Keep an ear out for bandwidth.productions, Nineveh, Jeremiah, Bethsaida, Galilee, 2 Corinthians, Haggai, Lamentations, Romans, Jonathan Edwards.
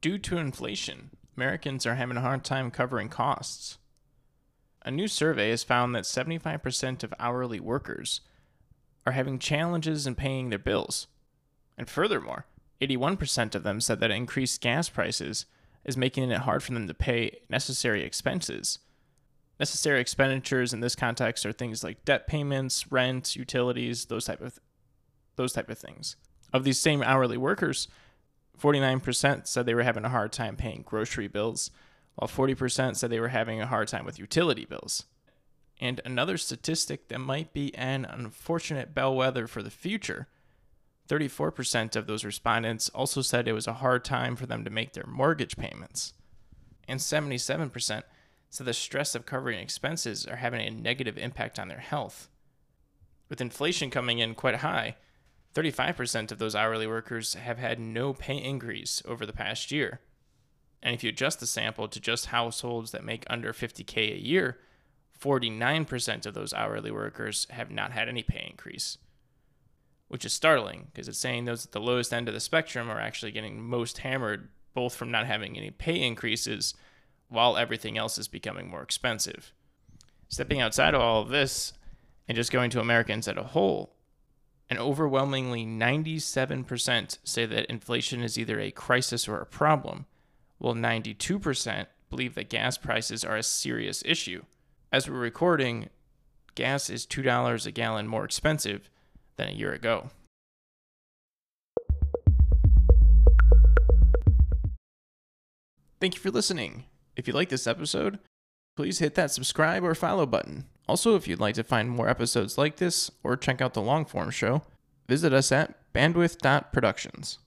Due to inflation, Americans are having a hard time covering costs. A new survey has found that 75% of hourly workers are having challenges in paying their bills. And furthermore, 81% of them said that increased gas prices is making it hard for them to pay necessary expenses. Necessary expenditures in this context are things like debt payments, rent, utilities, those type of things. Of these same hourly workers, 49% said they were having a hard time paying grocery bills, while 40% said they were having a hard time with utility bills. And another statistic that might be an unfortunate bellwether for the future, 34% of those respondents also said it was a hard time for them to make their mortgage payments. And 77% said the stress of covering expenses are having a negative impact on their health. With inflation coming in quite high, 35% of those hourly workers have had no pay increase over the past year. And if you adjust the sample to just households that make under $50,000 a year, 49% of those hourly workers have not had any pay increase, which is startling because it's saying those at the lowest end of the spectrum are actually getting most hammered, both from not having any pay increases while everything else is becoming more expensive. Stepping outside of all of this and just going to Americans as a whole, an overwhelmingly 97% say that inflation is either a crisis or a problem, while 92% believe that gas prices are a serious issue. As we're recording, gas is $2 a gallon more expensive than a year ago. Thank you for listening. If you like this episode, please hit that subscribe or follow button. Also, if you'd like to find more episodes like this or check out the long form show, visit us at bandwidth.productions.